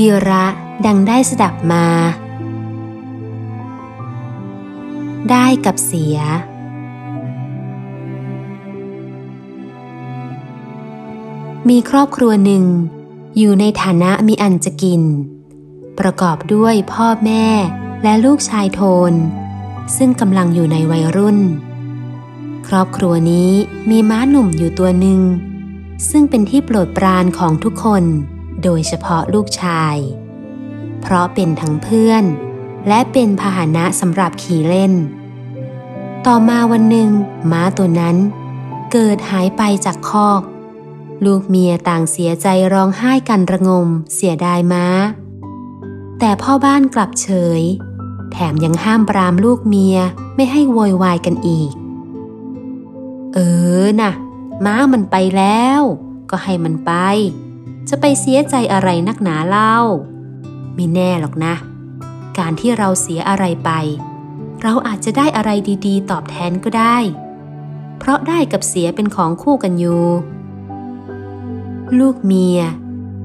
กีระดังได้สดับมาได้กับเสียมีครอบครัวหนึ่งอยู่ในฐานะมีอันจะกินประกอบด้วยพ่อแม่และลูกชายโทนซึ่งกำลังอยู่ในวัยรุ่นครอบครัวนี้มีม้าหนุ่มอยู่ตัวหนึ่งซึ่งเป็นที่โปรดปรานของทุกคนโดยเฉพาะลูกชายเพราะเป็นทั้งเพื่อนและเป็นพาหนะสำหรับขี่เล่นต่อมาวันหนึ่งม้าตัวนั้นเกิดหายไปจากคอกลูกเมียต่างเสียใจร้องไห้กันระงมเสียดายม้าแต่พ่อบ้านกลับเฉยแถมยังห้ามปรามลูกเมียไม่ให้โวยวายกันอีกน่ะม้ามันไปแล้วก็ให้มันไปจะไปเสียใจอะไรนักหนาเล่ามีแน่หรอกนะการที่เราเสียอะไรไปเราอาจจะได้อะไรดีๆตอบแทนก็ได้เพราะได้กับเสียเป็นของคู่กันอยู่ลูกเมีย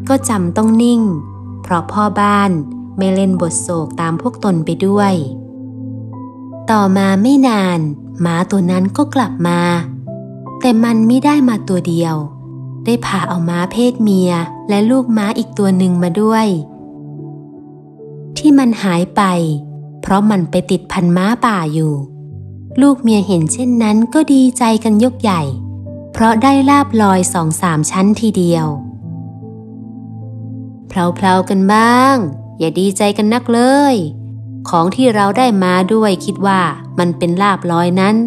ก็จำต้องนิ่งเพราะพ่อบ้านไม่เล่นบทโศกตามพวกตนไปด้วยต่อมาไม่นานหมาตัวนั้นก็กลับมาแต่มันไม่ได้มาตัวเดียวได้พาเอาม้าเพศเมียและลูกม้าอีกตัวหนึ่งมาด้วยที่มันหายไปเพราะมันไปติดพันม้าป่าอยู่ลูกเมียเห็นเช่นนั้นก็ดีใจกันยกใหญ่เพราะได้ลาภลอย 2-3 ชั้นทีเดียวเพลาๆกันบ้างอย่าดีใจกันนักเลยของที่เราได้มาด้วยคิดว่ามันเป็นลาภลอยนั้น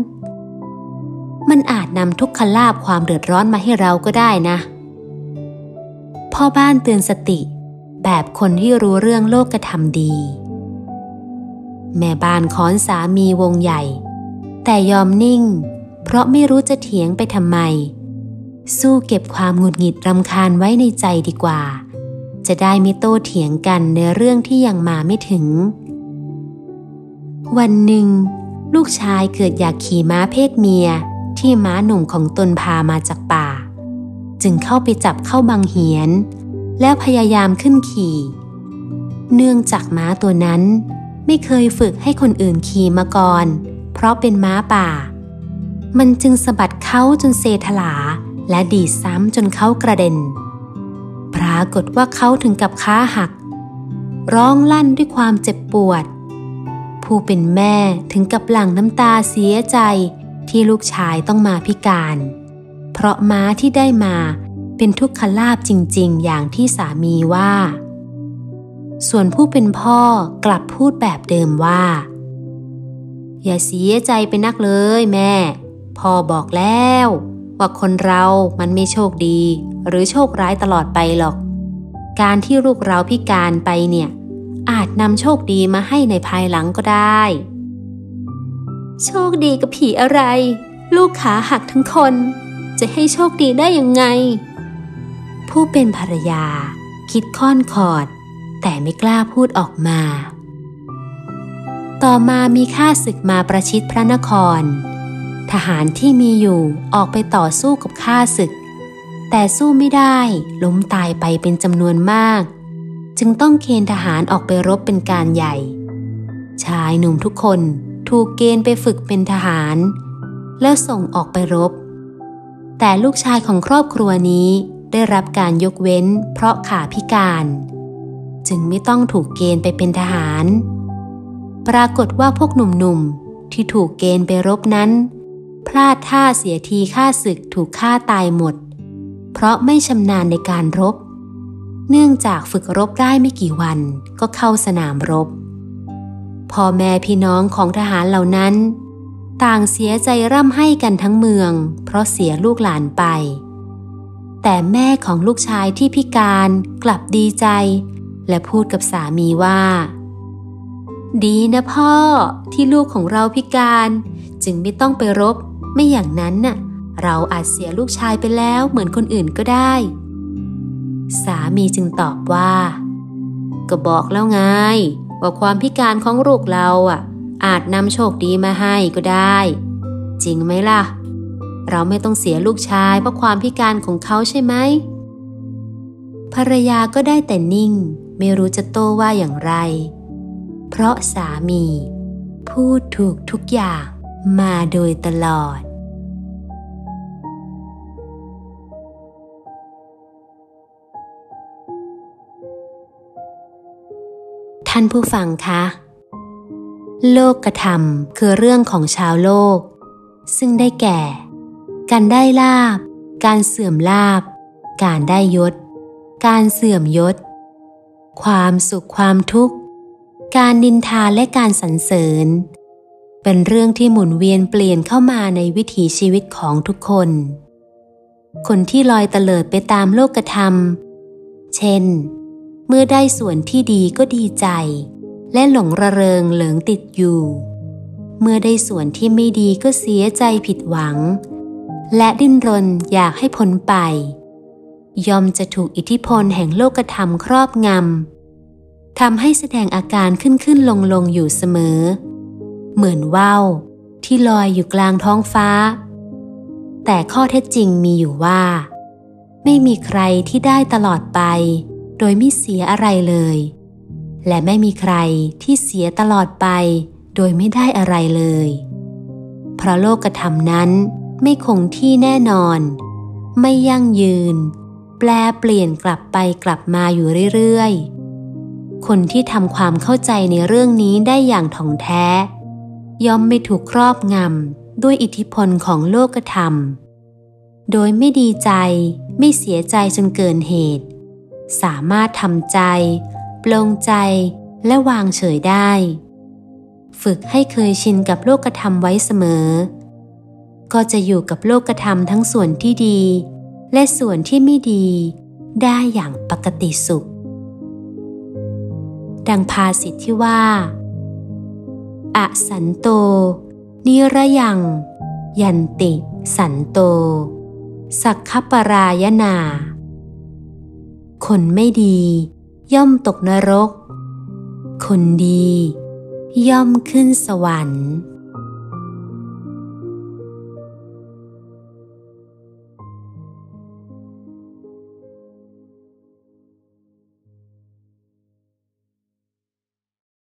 มันอาจนำทุกขลาภความเดือดร้อนมาให้เราก็ได้นะพ่อบ้านเตือนสติแบบคนที่รู้เรื่องโลกธรรมดีแม่บ้านค้อนสามีวงใหญ่แต่ยอมนิ่งเพราะไม่รู้จะเถียงไปทำไมสู้เก็บความหงุดหงิดรำคาญไว้ในใจดีกว่าจะได้ไม่โต้เถียงกันในเรื่องที่ยังมาไม่ถึงวันหนึ่งลูกชายเกิดอยากขี่ม้าเพศเมียที่ม้าหนุ่มของตนพามาจากป่าจึงเข้าไปจับเข้าบังเหียนแล้วพยายามขึ้นขี่เนื่องจากม้าตัวนั้นไม่เคยฝึกให้คนอื่นขี่มาก่อนเพราะเป็นม้าป่ามันจึงสะบัดเขาจนเซถลาและดีดซ้ำจนเขากระเด็นปรากฏว่าเขาถึงกับขาหักร้องลั่นด้วยความเจ็บปวดผู้เป็นแม่ถึงกับหลั่งน้ำตาเสียใจที่ลูกชายต้องมาพิการเพราะม้าที่ได้มาเป็นทุกขลาภจริงๆอย่างที่สามีว่าส่วนผู้เป็นพ่อกลับพูดแบบเดิมว่าอย่าเสียใจไปนักเลยแม่พ่อบอกแล้วว่าคนเรามันไม่โชคดีหรือโชคร้ายตลอดไปหรอกการที่ลูกเราพิการไปเนี่ยอาจนำโชคดีมาให้ในภายหลังก็ได้โชคดีกับผีอะไรลูกขาหักทั้งคนจะให้โชคดีได้ยังไงผู้เป็นภรรยาคิดค่อนขอดแต่ไม่กล้าพูดออกมาต่อมามีข้าศึกมาประชิดพระนครทหารที่มีอยู่ออกไปต่อสู้กับข้าศึกแต่สู้ไม่ได้ล้มตายไปเป็นจำนวนมากจึงต้องเกณฑ์ทหารออกไปรบเป็นการใหญ่ชายหนุ่มทุกคนถูกเกณฑ์ไปฝึกเป็นทหารแล้วส่งออกไปรบแต่ลูกชายของครอบครัวนี้ได้รับการยกเว้นเพราะขาพิการจึงไม่ต้องถูกเกณฑ์ไปเป็นทหารปรากฏว่าพวกหนุ่มๆที่ถูกเกณฑ์ไปรบนั้นพลาดท่าเสียทีฆ่าศึกถูกฆ่าตายหมดเพราะไม่ชำนาญในการรบเนื่องจากฝึกรบได้ไม่กี่วันก็เข้าสนามรบพ่อแม่พี่น้องของทหารเหล่านั้นต่างเสียใจร่ำไห้กันทั้งเมืองเพราะเสียลูกหลานไปแต่แม่ของลูกชายที่พิการกลับดีใจและพูดกับสามีว่าดีนะพ่อที่ลูกของเราพิการจึงไม่ต้องไปรบไม่อย่างนั้นน่ะเราอาจเสียลูกชายไปแล้วเหมือนคนอื่นก็ได้สามีจึงตอบว่าก็บอกแล้วไงว่าความพิการของลูกเราอาจนำโชคดีมาให้ก็ได้จริงไหมล่ะเราไม่ต้องเสียลูกชายเพราะความพิการของเขาใช่ไหมภรรยาก็ได้แต่นิ่ง ไม่รู้จะโต้ว่าอย่างไรเพราะสามีพูดถูกทุกอย่างมาโดยตลอดท่านผู้ฟังคะโลกธรรมคือเรื่องของชาวโลกซึ่งได้แก่การได้ลาภการเสื่อมลาภการได้ยศการเสื่อมยศความสุขความทุกข์การนินทาและการสรรเสริญเป็นเรื่องที่หมุนเวียนเปลี่ยนเข้ามาในวิถีชีวิตของทุกคนคนที่ลอยเตลิดไปตามโลกธรรมเช่นเมื่อได้ส่วนที่ดีก็ดีใจและหลงระเริงเหลิงติดอยู่เมื่อได้ส่วนที่ไม่ดีก็เสียใจผิดหวังและดิ้นรนอยากให้พ้นไปยอมจะถูกอิทธิพลแห่งโลกธรรมครอบงำทำให้แสดงอาการขึ้นลงอยู่เสมอเหมือนว่าวที่ลอยอยู่กลางท้องฟ้าแต่ข้อเท็จจริงมีอยู่ว่าไม่มีใครที่ได้ตลอดไปโดยไม่เสียอะไรเลยและไม่มีใครที่เสียตลอดไปโดยไม่ได้อะไรเลยเพราะโลกธรรมนั้นไม่คงที่แน่นอนไม่ยั่งยืนแปรเปลี่ยนกลับไปกลับมาอยู่เรื่อยๆคนที่ทำความเข้าใจในเรื่องนี้ได้อย่างถ่องแท้ย่อมไม่ถูกครอบงำด้วยอิทธิพลของโลกธรรมโดยไม่ดีใจไม่เสียใจจนเกินเหตุสามารถทำใจปลงใจและวางเฉยได้ฝึกให้เคยชินกับโลกธรรมไว้เสมอก็จะอยู่กับโลกธรรมทั้งส่วนที่ดีและส่วนที่ไม่ดีได้อย่างปกติสุขดังภาษิตที่ว่าอสันโตนิระยังยันติสันโตสักขปรายนาคนไม่ดีย่อมตกนรกคนดีย่อมขึ้นสวรรค์